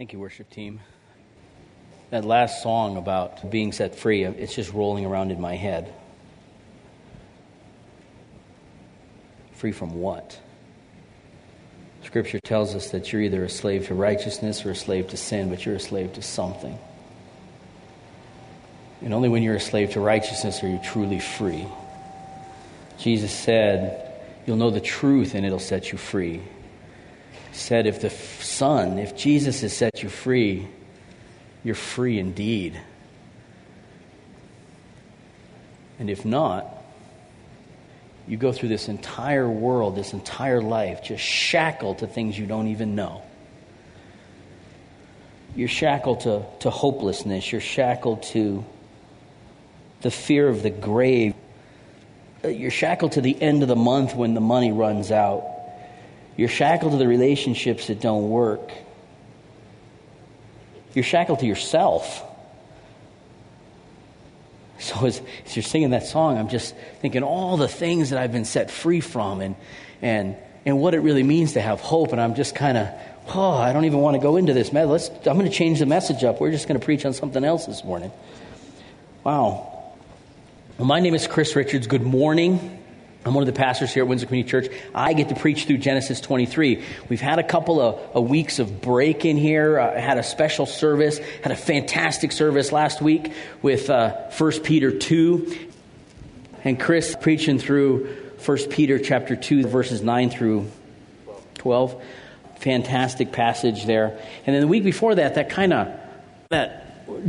Thank you, worship team. That last song about being set free, it's just rolling around in my head. Free from what? Scripture tells us that you're either a slave to righteousness or a slave to sin, but you're a slave to something. And only when you're a slave to righteousness are you truly free. Jesus said, you'll know the truth and it'll set you free. He said, if Jesus has set you free, you're free indeed. And if not, you go through this entire world, this entire life, just shackled to things you don't even know. You're shackled to hopelessness. You're shackled to the fear of the grave. You're shackled to the end of the month when the money runs out. You're shackled to the relationships that don't work. You're shackled to yourself. So as you're singing that song, I'm just thinking all the things that I've been set free from and what it really means to have hope. And I'm just kind of, I don't even want to go into this. I'm going to change the message up. We're just going to preach on something else this morning. Wow. Well, my name is Chris Richards. Good morning. I'm one of the pastors here at Windsor Community Church. I get to preach through Genesis 23. We've had a couple of weeks of break in here. I had a special service, had a fantastic service last week with 1 Peter 2. And Chris preaching through 1 Peter chapter 2, verses 9 through 12. Fantastic passage there. And then the week before do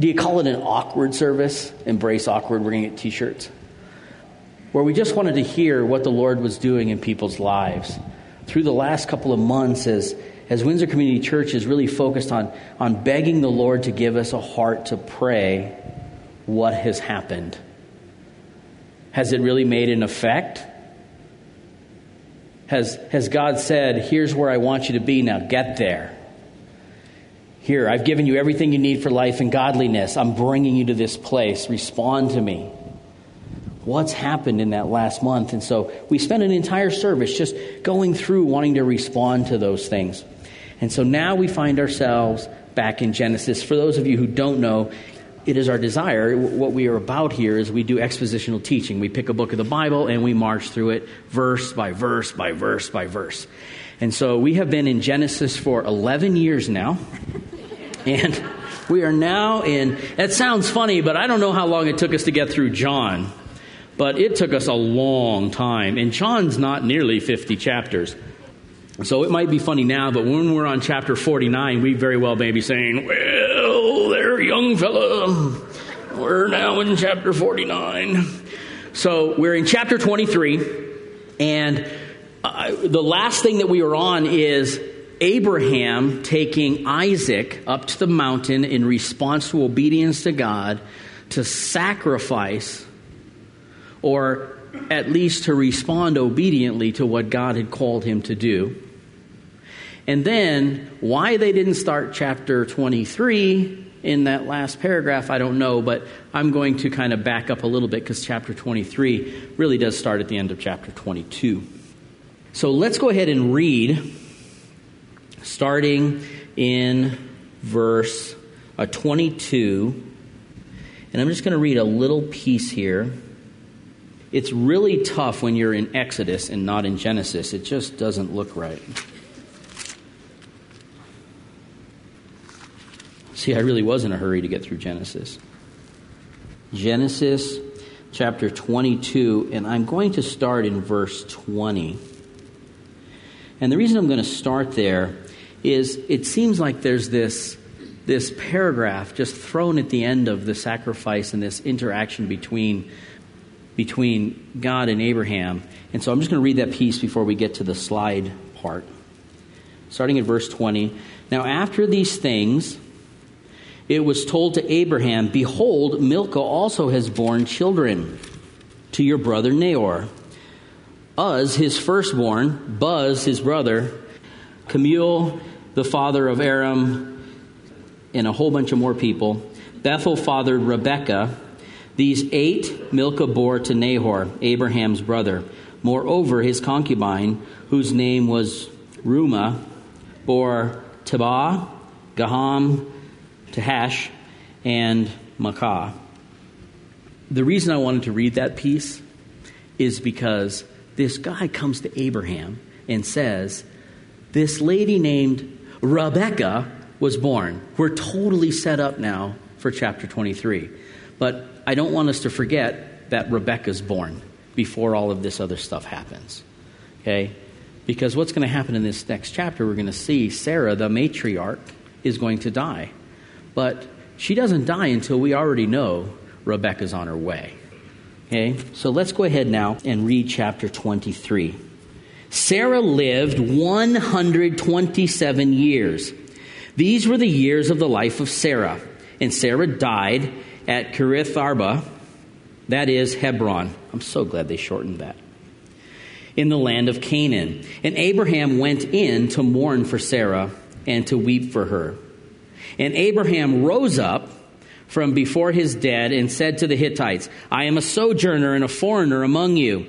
you call it an awkward service? Embrace awkward. We're going to get t-shirts. Where we just wanted to hear what the Lord was doing in people's lives. Through the last couple of months, as Windsor Community Church is really focused on begging the Lord to give us a heart to pray what has happened. Has it really made an effect? Has God said, here's where I want you to be, now get there. Here, I've given you everything you need for life and godliness. I'm bringing you to this place. Respond to me. What's happened in that last month? And so we spent an entire service just going through wanting to respond to those things. And so now we find ourselves back in Genesis. For those of you who don't know, it is our desire, what we are about here is we do expositional teaching. We pick a book of the Bible and we march through it verse by verse by verse by verse. And so we have been in Genesis for 11 years now. And we are now in, that sounds funny, but I don't know how long it took us to get through John. But it took us a long time, and John's not nearly 50 chapters. So it might be funny now, but when we're on chapter 49, we very well may be saying, well, there, young fella, we're now in chapter 49. So we're in chapter 23, and the last thing that we were on is Abraham taking Isaac up to the mountain in response to obedience to God to sacrifice, or at least to respond obediently to what God had called him to do. And then, why they didn't start chapter 23 in that last paragraph, I don't know, but I'm going to kind of back up a little bit because chapter 23 really does start at the end of chapter 22. So let's go ahead and read, starting in verse 22. And I'm just going to read a little piece here. It's really tough when you're in Exodus and not in Genesis. It just doesn't look right. See, I really was in a hurry to get through Genesis. Genesis chapter 22, and I'm going to start in verse 20. And the reason I'm going to start there is it seems like there's this paragraph just thrown at the end of the sacrifice and this interaction between God and Abraham. And so I'm just going to read that piece before we get to the slide part. Starting at verse 20. Now after these things, it was told to Abraham, behold, Milcah also has borne children to your brother Nahor. Uz, his firstborn, Buzz, his brother, Camuel, the father of Aram, and a whole bunch of more people. Bethuel fathered Rebekah. These 8 Milcah bore to Nahor, Abraham's brother. Moreover, his concubine, whose name was Rumah, bore Tabah, Gaham, Tahash, and Makah. The reason I wanted to read that piece is because this guy comes to Abraham and says, this lady named Rebekah was born. We're totally set up now for chapter 23. But I don't want us to forget that Rebekah's born before all of this other stuff happens. Okay? Because what's going to happen in this next chapter, we're going to see Sarah, the matriarch, is going to die. But she doesn't die until we already know Rebekah's on her way. Okay? So let's go ahead now and read chapter 23. Sarah lived 127 years. These were the years of the life of Sarah. And Sarah died at Kiriath-arba, that is Hebron. I'm so glad they shortened that. In the land of Canaan. And Abraham went in to mourn for Sarah and to weep for her. And Abraham rose up from before his dead and said to the Hittites, I am a sojourner and a foreigner among you.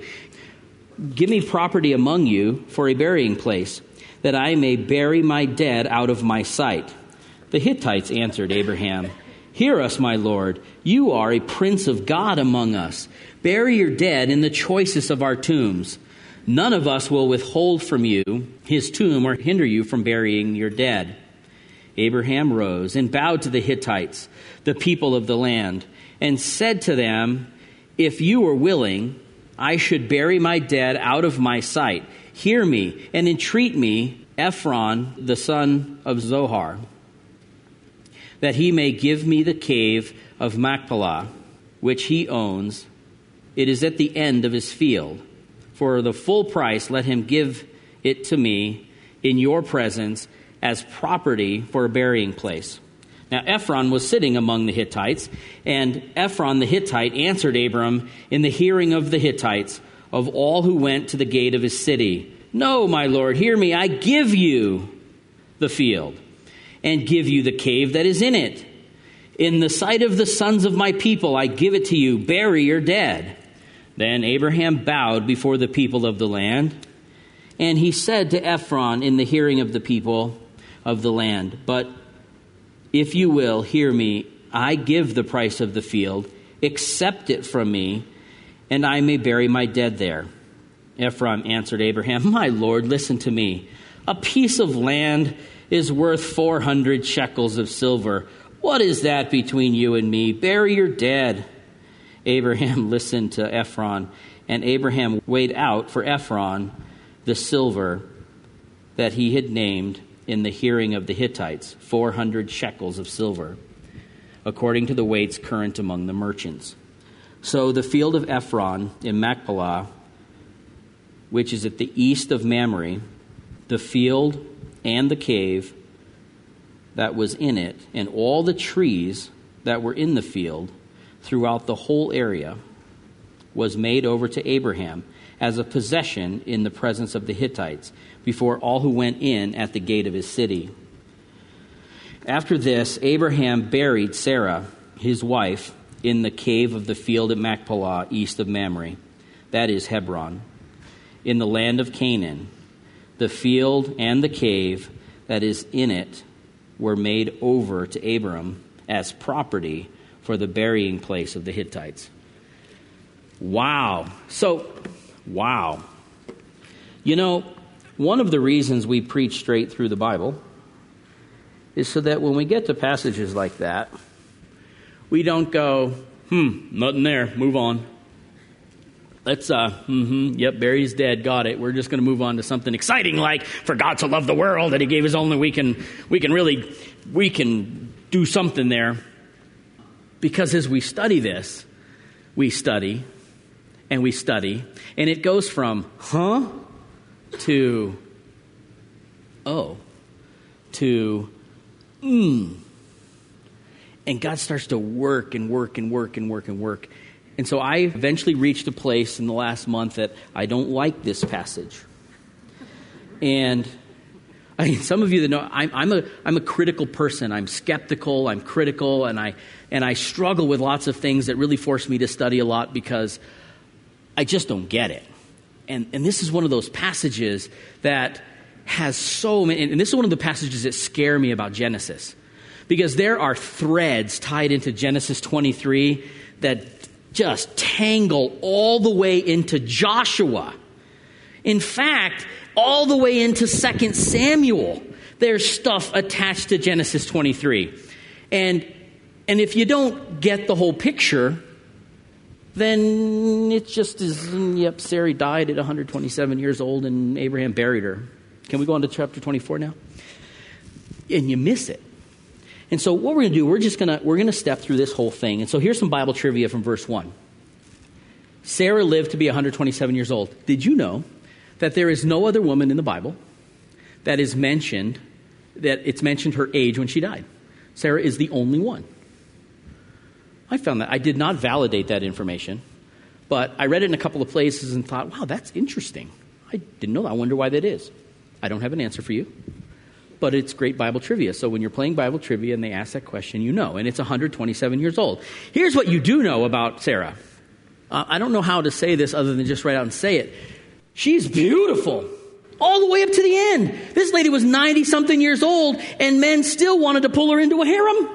Give me property among you for a burying place, that I may bury my dead out of my sight. The Hittites answered Abraham, Hear us, my Lord. You are a prince of God among us. Bury your dead in the choicest of our tombs. None of us will withhold from you his tomb or hinder you from burying your dead. Abraham rose and bowed to the Hittites, the people of the land, and said to them, If you were willing, I should bury my dead out of my sight. Hear me and entreat me, Ephron, the son of Zohar, that he may give me the cave of Machpelah, which he owns. It is at the end of his field. For the full price, let him give it to me in your presence as property for a burying place. Now Ephron was sitting among the Hittites, and Ephron the Hittite answered Abram in the hearing of the Hittites, of all who went to the gate of his city. No, my Lord, hear me. I give you the field and give you the cave that is in it. In the sight of the sons of my people, I give it to you. Bury your dead. Then Abraham bowed before the people of the land, and he said to Ephron in the hearing of the people of the land, But if you will, hear me, I give the price of the field, accept it from me, and I may bury my dead there. Ephron answered Abraham, My Lord, listen to me. A piece of land is worth 400 shekels of silver. What is that between you and me? Bury your dead. Abraham listened to Ephron, and Abraham weighed out for Ephron the silver that he had named in the hearing of the Hittites, 400 shekels of silver, according to the weights current among the merchants. So the field of Ephron in Machpelah, which is at the east of Mamre, the field and the cave that was in it, and all the trees that were in the field, throughout the whole area, was made over to Abraham as a possession in the presence of the Hittites, before all who went in at the gate of his city. After this, Abraham buried Sarah, his wife, in the cave of the field at Machpelah, east of Mamre, that is Hebron, in the land of Canaan. The field and the cave that is in it were made over to Abram as property for the burying place of the Hittites. Wow. Wow. You know, one of the reasons we preach straight through the Bible is so that when we get to passages like that, we don't go, nothing there, move on. Let's, bury his dead, got it. We're just going to move on to something exciting like, for God so loved the world that he gave his only, we can do something there. Because as we study this, we study, and it goes from to oh to and God starts to work. And so I eventually reached a place in the last month that I don't like this passage. And I mean, some of you that know, I'm a critical person. I'm skeptical, I'm critical, and I struggle with lots of things that really force me to study a lot because I just don't get it. And this is one of those passages that has so many, and this is one of the passages that scare me about Genesis. because there are threads tied into Genesis 23 that just tangle all the way into Joshua. In fact, all the way into 2 Samuel, there's stuff attached to Genesis 23. And if you don't get the whole picture, then it just is, yep, Sarah died at 127 years old and Abraham buried her. Can we go on to chapter 24 now? And you miss it. And so what we're going to do, we're going to step through this whole thing. And so here's some Bible trivia from verse 1. Sarah lived to be 127 years old. Did you know that there is no other woman in the Bible that is mentioned, that it's mentioned her age when she died? Sarah is the only one. I found that. I did not validate that information, but I read it in a couple of places and thought, wow, that's interesting. I didn't know that. I wonder why that is. I don't have an answer for you, but it's great Bible trivia. So when you're playing Bible trivia and they ask that question, you know, and it's 127 years old. Here's what you do know about Sarah. I don't know how to say this other than just right out and say it. She's beautiful all the way up to the end. This lady was 90-something years old, and men still wanted to pull her into a harem.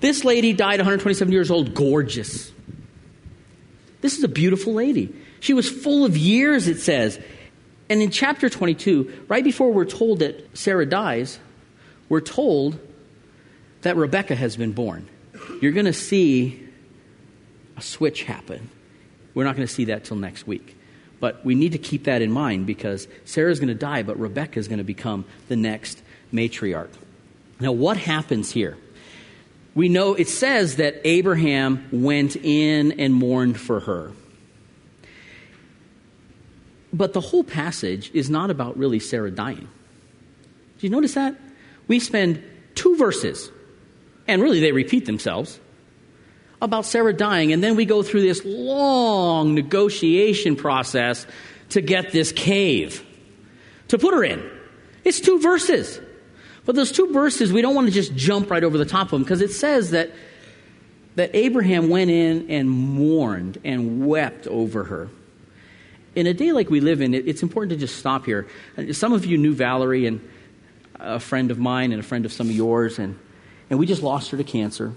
This lady died 127 years old, gorgeous. This is a beautiful lady. She was full of years, it says. And in chapter 22, right before we're told that Sarah dies, we're told that Rebekah has been born. You're going to see a switch happen. We're not going to see that till next week. But we need to keep that in mind because Sarah's going to die, but Rebekah is going to become the next matriarch. Now, what happens here? We know it says that Abraham went in and mourned for her. But the whole passage is not about really Sarah dying. Do you notice that? We spend two verses, and really they repeat themselves, about Sarah dying, and then we go through this long negotiation process to get this cave, to put her in. It's two verses. But those two verses, we don't want to just jump right over the top of them, because it says that Abraham went in and mourned and wept over her. In a day like we live in, it's important to just stop here. Some of you knew Valerie, and a friend of mine and a friend of some of yours, and we just lost her to cancer.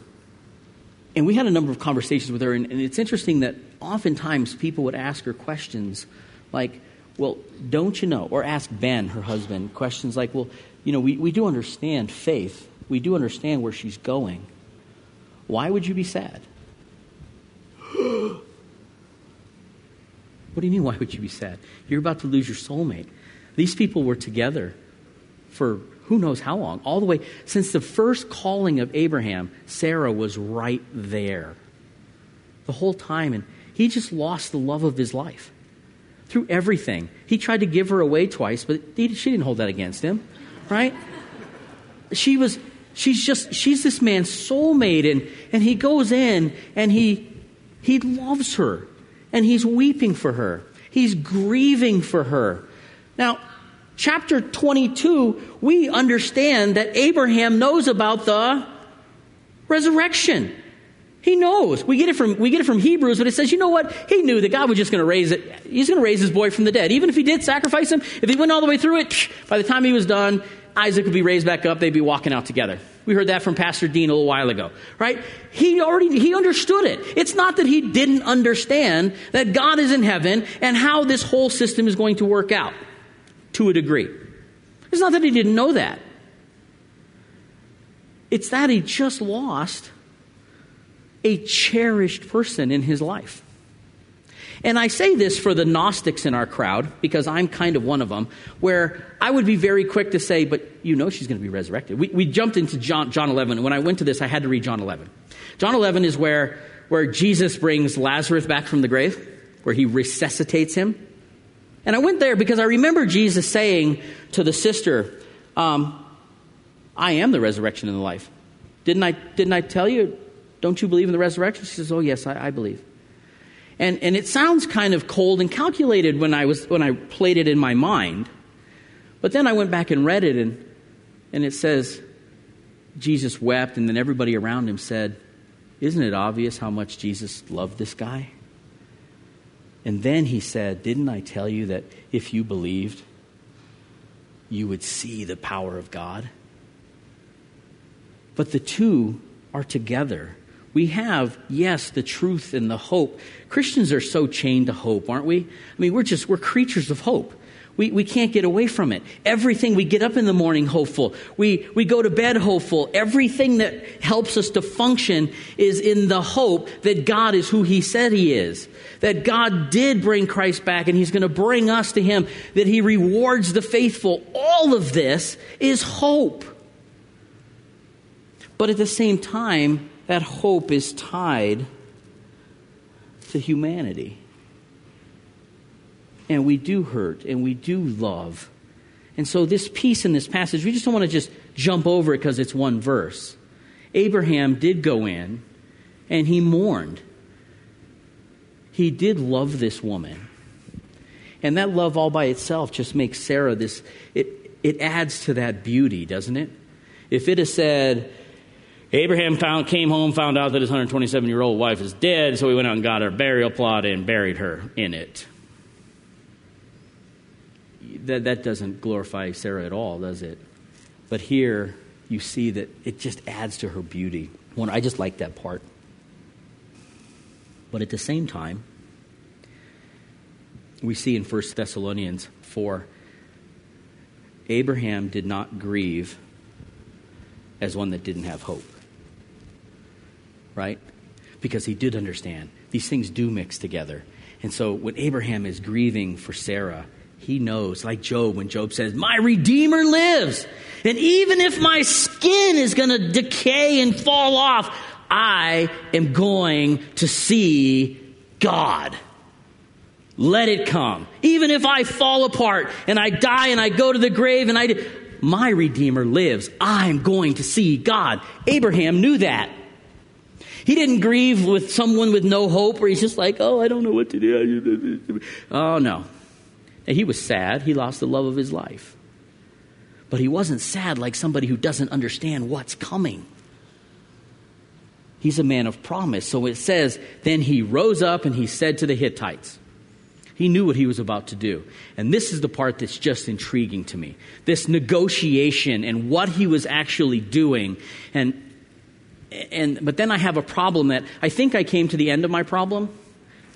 And we had a number of conversations with her, and it's interesting that oftentimes people would ask her questions like, well, don't you know? Or ask Ben, her husband, questions like, well, you know, we do understand faith. We do understand where she's going. Why would you be sad? What do you mean, why would you be sad? You're about to lose your soulmate. These people were together for who knows how long. All the way since the first calling of Abraham, Sarah was right there the whole time. And he just lost the love of his life through everything. He tried to give her away twice, but she didn't hold that against him, right? She's this man's soulmate, and he goes in and he loves her. And he's weeping for her. He's grieving for her. Now, chapter 22, we understand that Abraham knows about the resurrection. He knows. We get it from Hebrews, but it says, you know what? He knew that God was just going to raise it. He's going to raise his boy from the dead. Even if he did sacrifice him, if he went all the way through it, by the time he was done, Isaac would be raised back up. They'd be walking out together. We heard that from Pastor Dean a little while ago, right? He understood it. It's not that he didn't understand that God is in heaven and how this whole system is going to work out to a degree. It's not that he didn't know that. It's that he just lost a cherished person in his life. And I say this for the Gnostics in our crowd, because I'm kind of one of them, where I would be very quick to say, but you know she's going to be resurrected. We jumped into John 11, and when I went to this, I had to read John 11. John 11 is where Jesus brings Lazarus back from the grave, where he resuscitates him. And I went there because I remember Jesus saying to the sister, I am the resurrection and the life. Didn't I tell you, don't you believe in the resurrection? She says, oh yes, I believe. And it sounds kind of cold and calculated when I played it in my mind. But then I went back and read it, and it says Jesus wept, and then everybody around him said, isn't it obvious how much Jesus loved this guy? And then he said, didn't I tell you that if you believed, you would see the power of God? but the two are together. We have, yes, the truth and the hope. Christians are so chained to hope, aren't we? I mean, we're creatures of hope. We can't get away from it. Everything, we get up in the morning hopeful. We go to bed hopeful. Everything that helps us to function is in the hope that God is who he said he is. That God did bring Christ back and he's going to bring us to him. That he rewards the faithful. All of this is hope. But at the same time, that hope is tied to humanity. And we do hurt, and we do love. And so this piece in this passage, we just don't want to just jump over it because it's one verse. Abraham did go in, and he mourned. He did love this woman. And that love all by itself just makes Sarah this, it adds to that beauty, doesn't it? If it has said, Abraham came home, found out that his 127-year-old wife is dead, so he went out and got her burial plot and buried her in it. That doesn't glorify Sarah at all, does it? But here you see that it just adds to her beauty. I just like that part. But at the same time, we see in 1 Thessalonians 4, Abraham did not grieve as one that didn't have hope. Right? Because he did understand. These things do mix together. And so when Abraham is grieving for Sarah, he knows, like Job, when Job says, my Redeemer lives, and even if my skin is going to decay and fall off, I am going to see God. Let it come. Even if I fall apart and I die and I go to the grave and my Redeemer lives, I'm going to see God. Abraham knew that. He didn't grieve with someone with no hope where he's just like, oh, I don't know what to do. Oh, no. And he was sad. He lost the love of his life. But he wasn't sad like somebody who doesn't understand what's coming. He's a man of promise. So it says, then he rose up and he said to the Hittites. He knew what he was about to do. And this is the part that's just intriguing to me. This negotiation and what he was actually doing. But then I have a problem that I think I came to the end of my problem.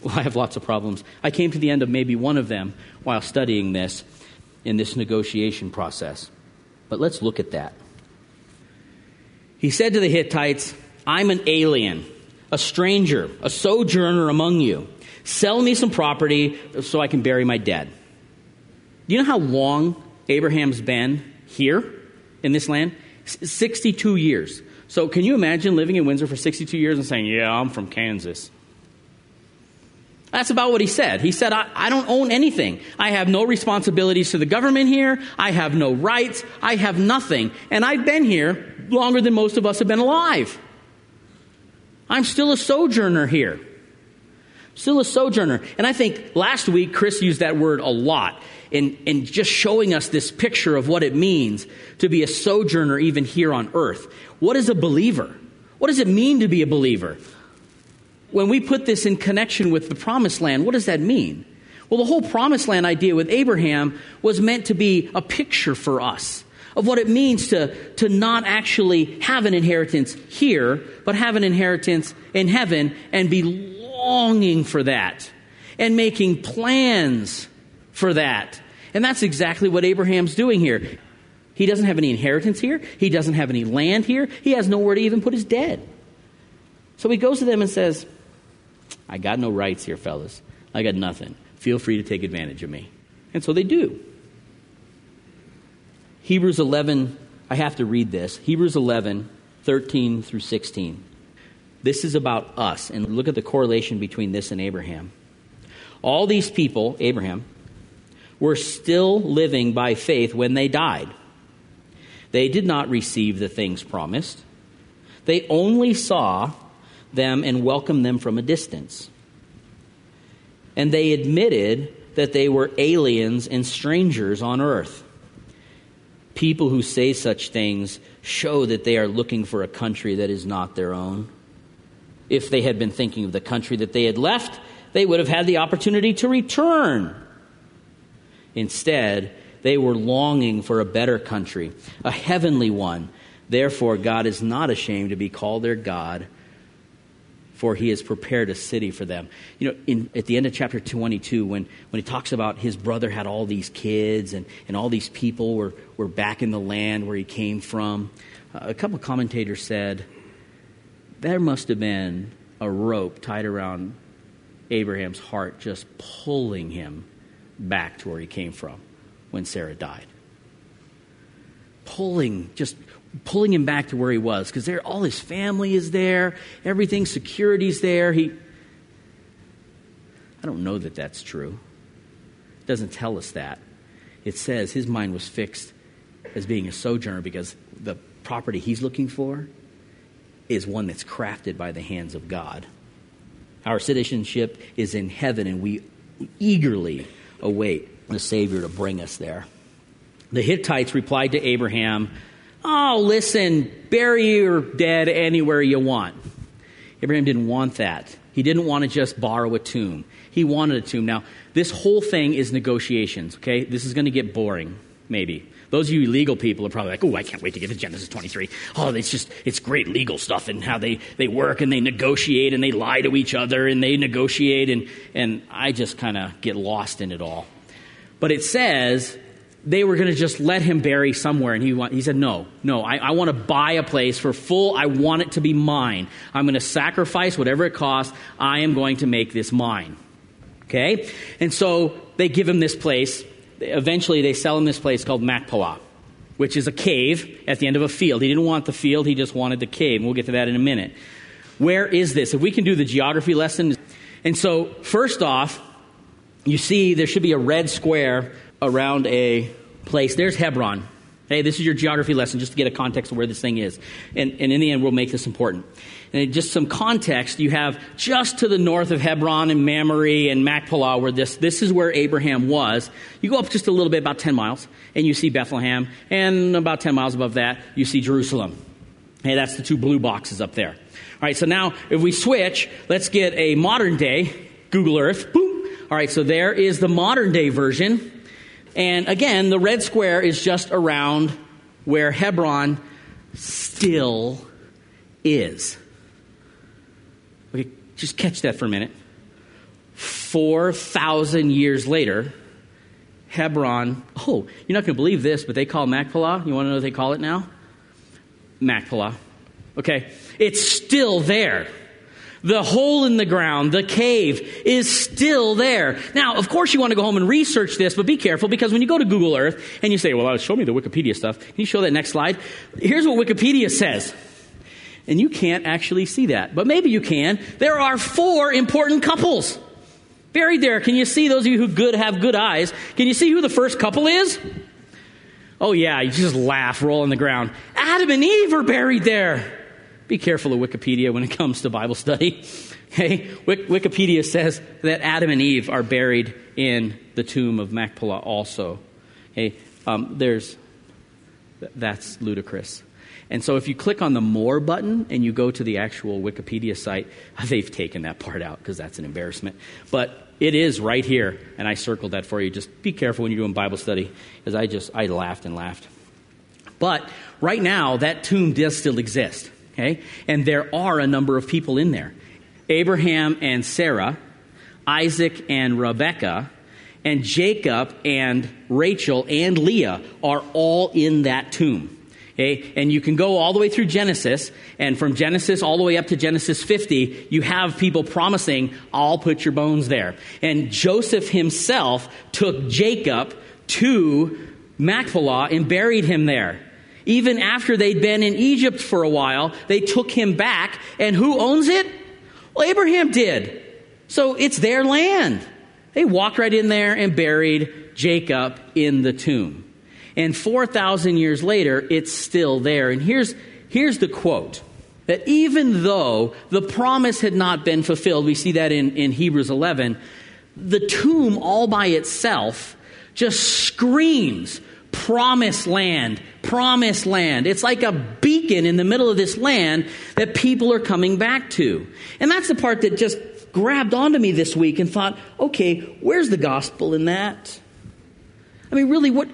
Well, I have lots of problems. I came to the end of maybe one of them while studying this in this negotiation process. But let's look at that. He said to the Hittites, I'm an alien, a stranger, a sojourner among you. Sell me some property so I can bury my dead. Do you know how long Abraham's been here in this land? 62 years. So can you imagine living in Windsor for 62 years and saying, yeah, I'm from Kansas? That's about what he said. He said, I don't own anything. I have no responsibilities to the government here. I have no rights. I have nothing. And I've been here longer than most of us have been alive. I'm still a sojourner here. Still a sojourner. And I think last week, Chris used that word a lot in just showing us this picture of what it means to be a sojourner even here on earth. What is a believer? What does it mean to be a believer? When we put this in connection with the promised land, what does that mean? Well, the whole promised land idea with Abraham was meant to be a picture for us of what it means to not actually have an inheritance here, but have an inheritance in heaven and be longing for that and making plans for that. And that's exactly what Abraham's doing here. He doesn't have any inheritance here. He doesn't have any land here. He has nowhere to even put his dead. So he goes to them and says, I got no rights here, fellas. I got nothing. Feel free to take advantage of me. And so they do. Hebrews 11, I have to read this. Hebrews 11, 13 through 16. This is about us. And look at the correlation between this and Abraham. All these people, Abraham, were still living by faith when they died. They did not receive the things promised. They only saw them and welcomed them from a distance. And they admitted that they were aliens and strangers on earth. People who say such things show that they are looking for a country that is not their own. If they had been thinking of the country that they had left, they would have had the opportunity to return. Instead, they were longing for a better country, a heavenly one. Therefore, God is not ashamed to be called their God, for he has prepared a city for them. You know, at the end of chapter 22, when he talks about his brother had all these kids and all these people were back in the land where he came from, a couple commentators said there must have been a rope tied around Abraham's heart just pulling him back to where he came from when Sarah died. Pulling him back to where he was, because there all his family is there, everything, security's there. I don't know that that's true. It doesn't tell us that. It says his mind was fixed as being a sojourner because the property he's looking for is one that's crafted by the hands of God. Our citizenship is in heaven, and we eagerly await the Savior to bring us there. The Hittites replied to Abraham, "Oh, listen, bury your dead anywhere you want." Abraham didn't want that. He didn't want to just borrow a tomb. He wanted a tomb. Now, this whole thing is negotiations, okay? This is going to get boring, maybe. Those of you legal people are probably like, "Oh, I can't wait to get to Genesis 23. Oh, it's great legal stuff and how they work and they negotiate and they lie to each other and they negotiate." And I just kind of get lost in it all. But it says they were going to just let him bury somewhere. And he said, no, I want to buy a place for full. I want it to be mine. I'm going to sacrifice whatever it costs. I am going to make this mine. Okay? And so they give him this place. Eventually, they sell him this place called Machpelah, which is a cave at the end of a field. He didn't want the field. He just wanted the cave. And we'll get to that in a minute. Where is this? If we can do the geography lesson. And so first off, you see there should be a red square around a place. There's Hebron. Hey, this is your geography lesson, just to get a context of where this thing is. And in the end, we'll make this important. And just some context, you have just to the north of Hebron and Mamre and Machpelah, where this is where Abraham was. You go up just a little bit, about 10 miles, and you see Bethlehem. And about 10 miles above that, you see Jerusalem. Hey, that's the two blue boxes up there. All right, so now if we switch, let's get a modern day Google Earth. Boom. All right, so there is the modern day version. And again, the red square is just around where Hebron still is. Okay, just catch that for a minute. 4,000 years later, Hebron, oh, you're not going to believe this, but they call Machpelah, you want to know what they call it now? Machpelah. Okay, it's still there. The hole in the ground, the cave, is still there. Now, of course, you want to go home and research this, but be careful, because when you go to Google Earth and you say, "Well, show me the Wikipedia stuff." Can you show that next slide? Here's what Wikipedia says. And you can't actually see that, but maybe you can. There are 4 important couples buried there. Can you see, those of you who have good eyes, can you see who the first couple is? Oh, yeah, you just laugh, roll on the ground. Adam and Eve are buried there. Be careful of Wikipedia when it comes to Bible study. Hey, Wikipedia says that Adam and Eve are buried in the tomb of Machpelah also. Hey, that's ludicrous. And so if you click on the More button and you go to the actual Wikipedia site, they've taken that part out because that's an embarrassment. But it is right here, and I circled that for you. Just be careful when you're doing Bible study, because I laughed and laughed. But right now, that tomb does still exist. Okay? And there are a number of people in there. Abraham and Sarah, Isaac and Rebekah, and Jacob and Rachel and Leah are all in that tomb. Okay? And you can go all the way through Genesis, and from Genesis all the way up to Genesis 50, you have people promising, "I'll put your bones there." And Joseph himself took Jacob to Machpelah and buried him there. Even after they'd been in Egypt for a while, they took him back. And who owns it? Well, Abraham did. So it's their land. They walked right in there and buried Jacob in the tomb. And 4,000 years later, it's still there. And here's the quote, that even though the promise had not been fulfilled, we see that in Hebrews 11, the tomb all by itself just screams, "Promised land, promised land." It's like a beacon in the middle of this land that people are coming back to. And that's the part that just grabbed onto me this week and thought, okay, where's the gospel in that? I mean, really, what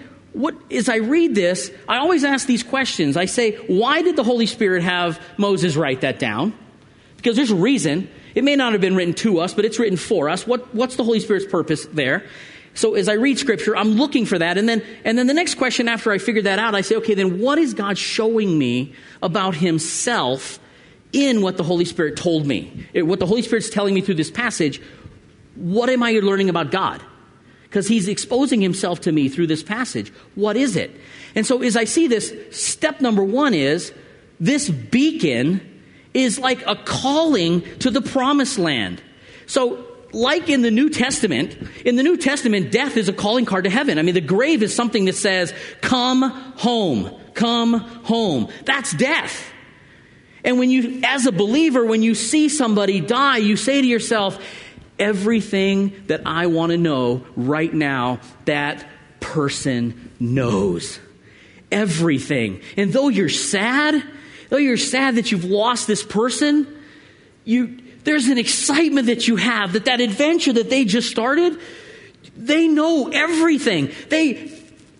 as I read this, I always ask these questions. I say, why did the Holy Spirit have Moses write that down? Because there's a reason. It may not have been written to us, but it's written for us. What's the Holy Spirit's purpose there? So as I read Scripture, I'm looking for that. And then the next question after I figured that out, I say, okay, then what is God showing me about himself in what the Holy Spirit told me? What the Holy Spirit's telling me through this passage, what am I learning about God? Because he's exposing himself to me through this passage. What is it? And so as I see this, step number one is this beacon is like a calling to the promised land. So like in the New Testament, death is a calling card to heaven. I mean, the grave is something that says, come home, come home. That's death. And when you, as a believer, when you see somebody die, you say to yourself, everything that I want to know right now, that person knows. Everything. And though you're sad that you've lost this person, there's an excitement that you have, that adventure that they just started, they know everything.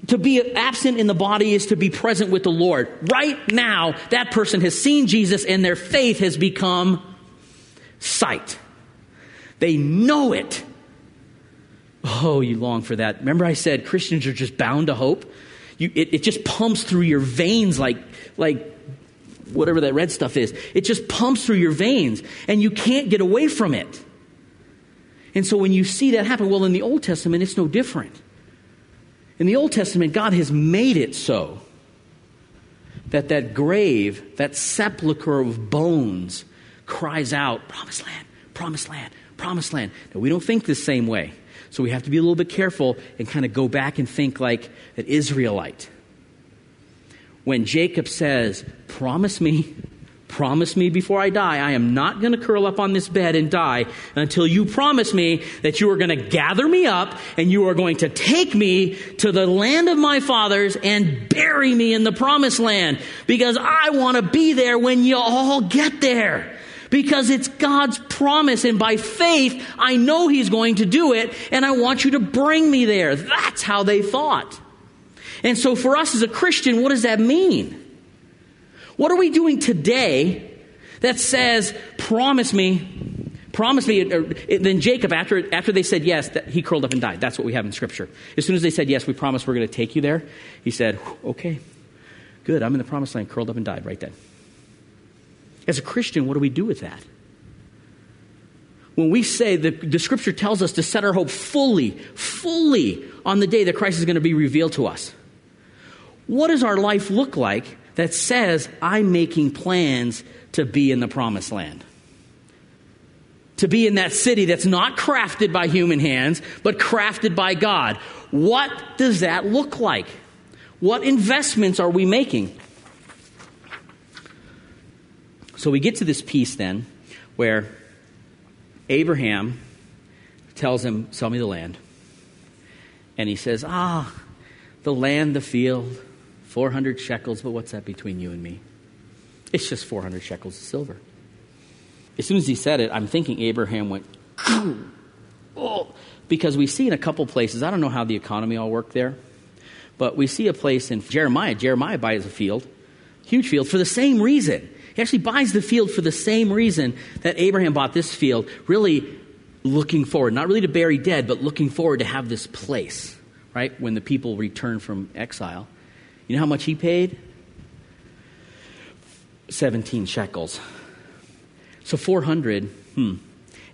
To be absent in the body is to be present with the Lord. Right now, that person has seen Jesus and their faith has become sight. They know it. Oh, you long for that. Remember I said Christians are just bound to hope? It just pumps through your veins like whatever that red stuff is. It just pumps through your veins, and you can't get away from it. And so when you see that happen, well, in the Old Testament, it's no different. In the Old Testament, God has made it so that grave, that sepulcher of bones, cries out, promised land, promised land, promised land. Now, we don't think the same way, so we have to be a little bit careful and kind of go back and think like an Israelite. When Jacob says, promise me before I die, I am not going to curl up on this bed and die until you promise me that you are going to gather me up and you are going to take me to the land of my fathers and bury me in the promised land, because I want to be there when you all get there, because it's God's promise, and by faith, I know he's going to do it, and I want you to bring me there. That's how they thought. And so for us as a Christian, what does that mean? What are we doing today that says, promise me, then Jacob, after they said yes, that he curled up and died. That's what we have in Scripture. As soon as they said, yes, we promise we're going to take you there, he said, okay, good, I'm in the promised land, curled up and died right then. As a Christian, what do we do with that? When we say the Scripture tells us to set our hope fully on the day that Christ is going to be revealed to us, what does our life look like that says, I'm making plans to be in the promised land? To be in that city that's not crafted by human hands, but crafted by God. What does that look like? What investments are we making? So we get to this piece then where Abraham tells him, sell me the land. And he says, the land, the field, 400 shekels, but what's that between you and me? It's just 400 shekels of silver. As soon as he said it, I'm thinking Abraham went, oh, because we see in a couple places, I don't know how the economy all worked there, but we see a place in Jeremiah. Jeremiah buys a field, huge field, for the same reason. He actually buys the field for the same reason that Abraham bought this field, really looking forward, not really to bury dead, but looking forward to have this place, right? When the people return from exile. You know how much he paid? 17 shekels. So 400. And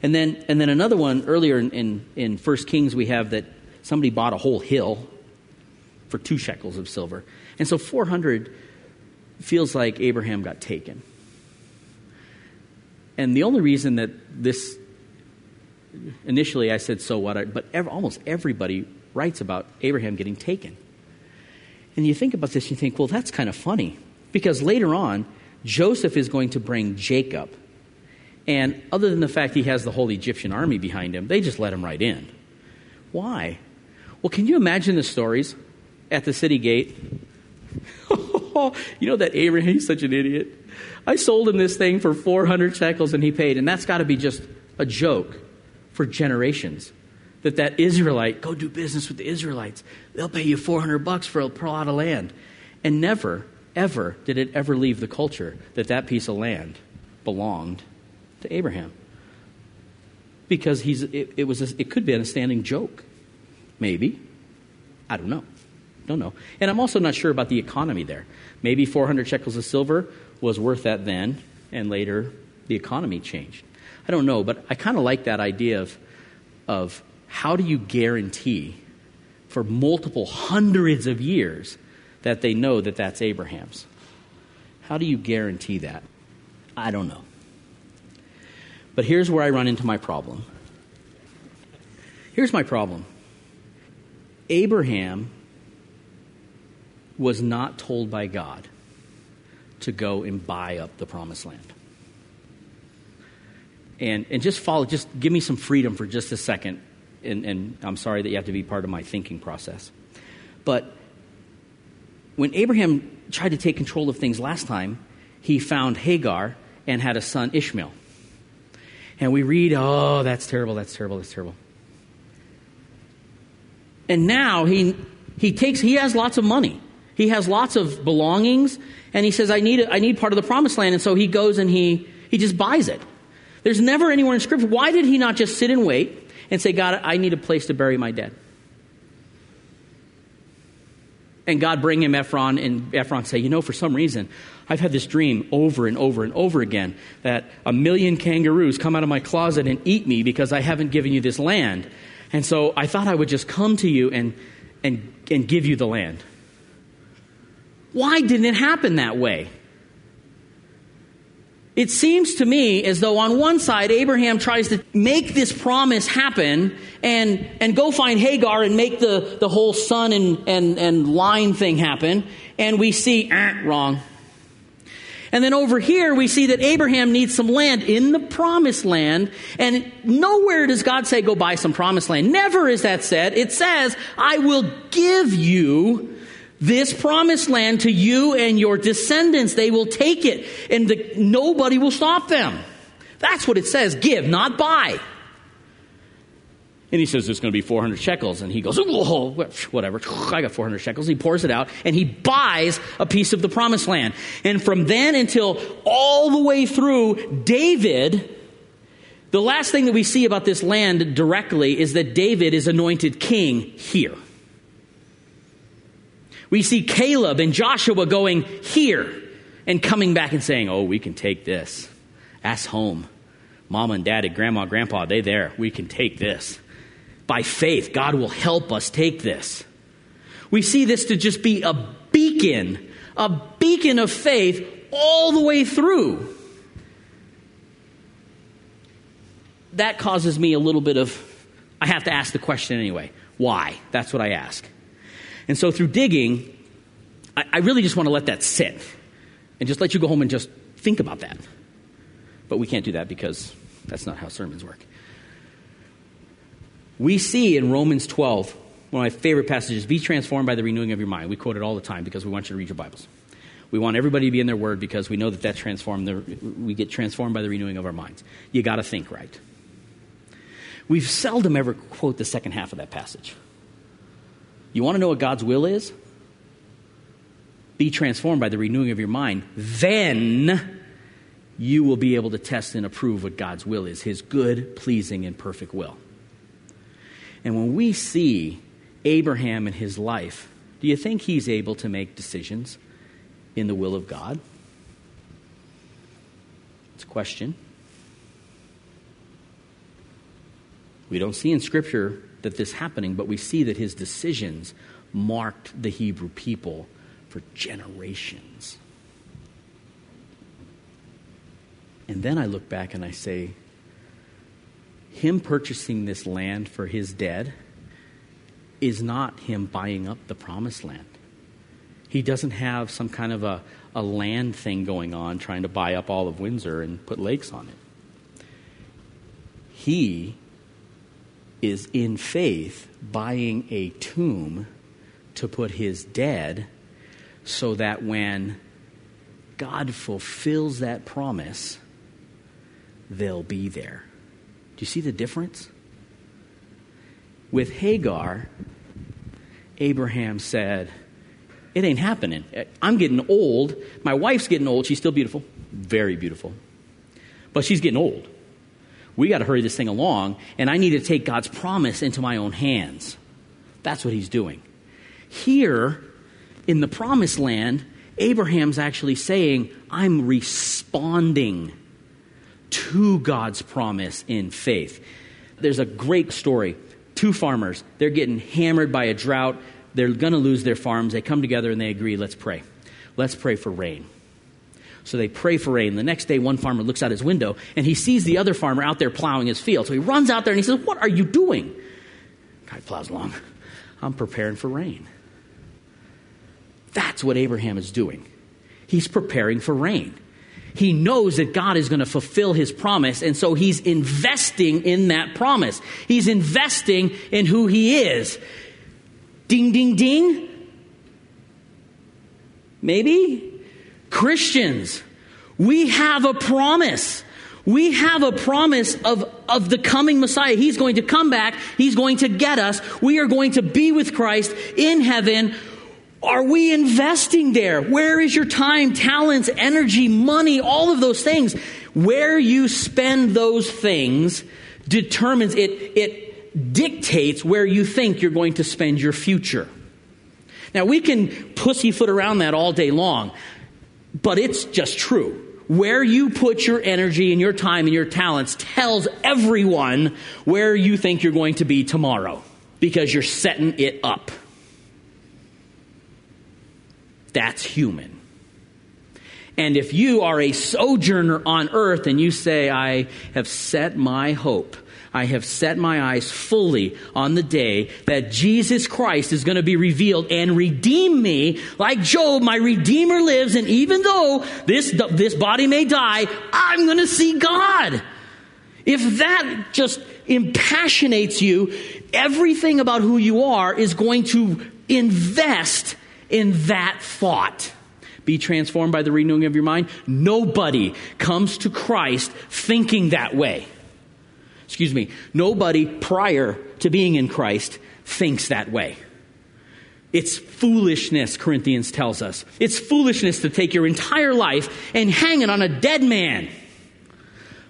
then another one earlier in 1 Kings, we have that somebody bought a whole hill for 2 shekels of silver. And so 400 feels like Abraham got taken. And the only reason that this, initially I said, so what? But almost everybody writes about Abraham getting taken. And you think about this, you think, well, that's kind of funny. Because later on, Joseph is going to bring Jacob. And other than the fact he has the whole Egyptian army behind him, they just let him right in. Why? Well, can you imagine the stories at the city gate? You know that Abraham, he's such an idiot. I sold him this thing for 400 shekels and he paid. And that's got to be just a joke for generations. that Israelite, go do business with the Israelites. They'll pay you $400 for a plot of land. And never, ever did it ever leave the culture that that piece of land belonged to Abraham. Because it could be a standing joke. Maybe. I don't know. Don't know. And I'm also not sure about the economy there. Maybe 400 shekels of silver was worth that then, and later the economy changed. I don't know, but I kind of like that idea of how do you guarantee for multiple hundreds of years that they know that that's Abraham's? How do you guarantee that? I don't know. But here's where I run into my problem. Here's my problem. Abraham was not told by God to go and buy up the promised land. And just follow, just give me some freedom for just a second. And I'm sorry that you have to be part of my thinking process. But when Abraham tried to take control of things last time, he found Hagar and had a son, Ishmael. And we read, oh, that's terrible, that's terrible, that's terrible. And now he has lots of money. He has lots of belongings. And he says, I need part of the promised land. And so he goes and he just buys it. There's never anywhere in Scripture. Why did he not just sit and wait and say, God, I need a place to bury my dead? And God bring him Ephron, and Ephron say, you know, for some reason, I've had this dream over and over and over again that 1,000,000 kangaroos come out of my closet and eat me because I haven't given you this land. And so I thought I would just come to you and give you the land. Why didn't it happen that way? It seems to me as though on one side, Abraham tries to make this promise happen and go find Hagar and make the whole son and line thing happen. And we see, wrong. And then over here, we see that Abraham needs some land in the promised land. And nowhere does God say, go buy some promised land. Never is that said. It says, I will give you this promised land to you and your descendants. They will take it, and nobody will stop them. That's what it says. Give, not buy. And he says, there's going to be 400 shekels. And he goes, whoa, whatever. I got 400 shekels. He pours it out, and he buys a piece of the promised land. And from then until all the way through David, the last thing that we see about this land directly is that David is anointed king here. We see Caleb and Joshua going here and coming back and saying, oh, we can take this. Ask home. Mama and Daddy, Grandma, Grandpa, they there. We can take this. By faith, God will help us take this. We see this to just be a beacon of faith all the way through. That causes me a little bit of, I have to ask the question anyway. Why? That's what I ask. And so through digging, I really just want to let that sit and just let you go home and just think about that. But we can't do that because that's not how sermons work. We see in Romans 12, one of my favorite passages, be transformed by the renewing of your mind. We quote it all the time because we want you to read your Bibles. We want everybody to be in their word because we know that we get transformed by the renewing of our minds. You got to think right. We've seldom ever quote the second half of that passage. You want to know what God's will is? Be transformed by the renewing of your mind. Then you will be able to test and approve what God's will is, his good, pleasing, and perfect will. And when we see Abraham in his life, do you think he's able to make decisions in the will of God? It's a question. We don't see in Scripture that this happening, but we see that his decisions marked the Hebrew people for generations. And then I look back and I say, him purchasing this land for his dead is not him buying up the promised land. He doesn't have some kind of a land thing going on trying to buy up all of Windsor and put lakes on it. He is in faith buying a tomb to put his dead so that when God fulfills that promise, they'll be there. Do you see the difference? with Hagar, Abraham said, it ain't happening. I'm getting old. My wife's getting old. She's still beautiful. Very beautiful. But she's getting old. We got to hurry this thing along, and I need to take God's promise into my own hands. That's what he's doing. Here in the promised land, Abraham's actually saying, I'm responding to God's promise in faith. There's a great story. Two farmers, they're getting hammered by a drought. They're going to lose their farms. They come together and they agree, let's pray. Let's pray for rain. So they pray for rain. The next day, one farmer looks out his window, and he sees the other farmer out there plowing his field. So he runs out there, and he says, what are you doing? Guy plows along. I'm preparing for rain. That's what Abraham is doing. He's preparing for rain. He knows that God is going to fulfill his promise, and so he's investing in that promise. He's investing in who he is. Ding, ding, ding. Maybe? Christians, we have a promise. We have a promise of the coming Messiah. He's going to come back. He's going to get us. We are going to be with Christ in heaven. Are we investing there? Where is your time, talents, energy, money, all of those things? Where you spend those things determines, it dictates where you think you're going to spend your future. Now, we can pussyfoot around that all day long. But it's just true. Where you put your energy and your time and your talents tells everyone where you think you're going to be tomorrow, because you're setting it up. That's human. And if you are a sojourner on earth and you say, I have set my hope, I have set my eyes fully on the day that Jesus Christ is going to be revealed and redeem me. Like Job, my Redeemer lives, and even though this body may die, I'm going to see God. If that just impassionates you, everything about who you are is going to invest in that thought. Be transformed by the renewing of your mind. Nobody comes to Christ thinking that way. Nobody prior to being in Christ thinks that way. It's foolishness, Corinthians tells us. It's foolishness to take your entire life and hang it on a dead man.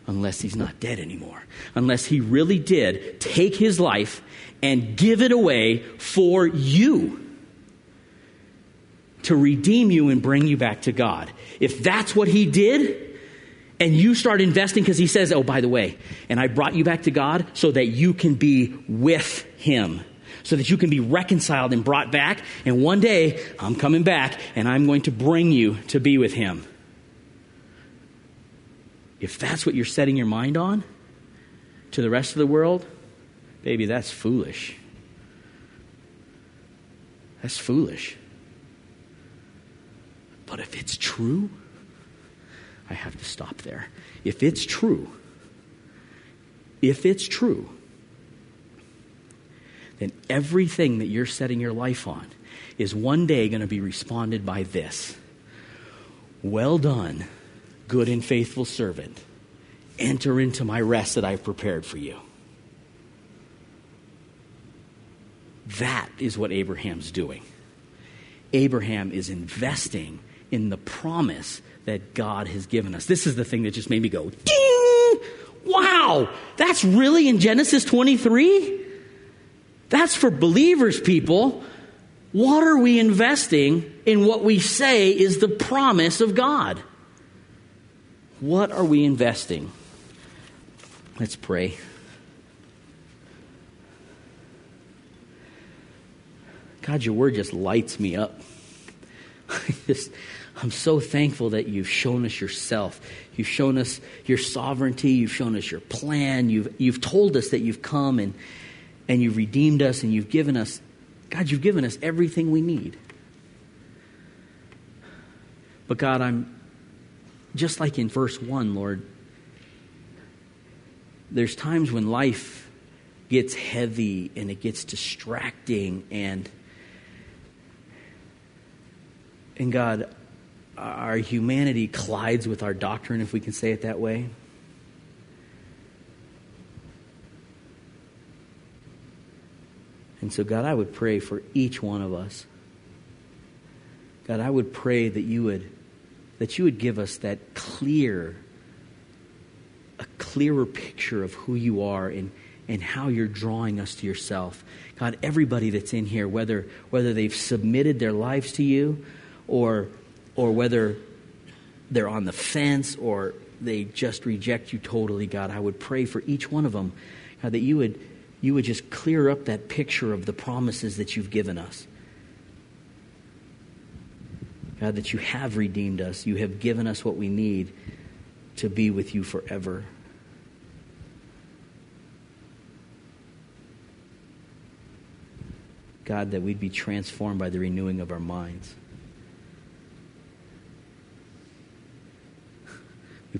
Unless he's not dead anymore. Unless he really did take his life and give it away for you. To redeem you and bring you back to God. If that's what he did, and you start investing, because he says, oh, by the way, and I brought you back to God so that you can be with him, so that you can be reconciled and brought back. And one day I'm coming back and I'm going to bring you to be with him. If that's what you're setting your mind on to the rest of the world, baby, that's foolish. That's foolish. But if it's true, I have to stop there. If it's true, then everything that you're setting your life on is one day going to be responded by this. Well done, good and faithful servant. Enter into my rest that I've prepared for you. That is what Abraham's doing. Abraham is investing in the promise that God has given us. This is the thing that just made me go, ding! Wow! That's really in Genesis 23? That's for believers, people. What are we investing in what we say is the promise of God? What are we investing? Let's pray. God, your word just lights me up. I'm so thankful that you've shown us yourself. You've shown us your sovereignty. You've shown us your plan. You've told us that you've come and you've redeemed us, and you've given us, God, you've given us everything we need. But God, I'm just like in verse 1, Lord, there's times when life gets heavy and it gets distracting, and God, our humanity collides with our doctrine, if we can say it that way. And so, God, I would pray for each one of us. God, I would pray that you would give us that a clearer picture of who you are and how you're drawing us to yourself. God, everybody that's in here, whether they've submitted their lives to you or whether they're on the fence or they just reject you totally, God, I would pray for each one of them, God, that you would just clear up that picture of the promises that you've given us. God, that you have redeemed us. You have given us what we need to be with you forever. God, that we'd be transformed by the renewing of our minds. We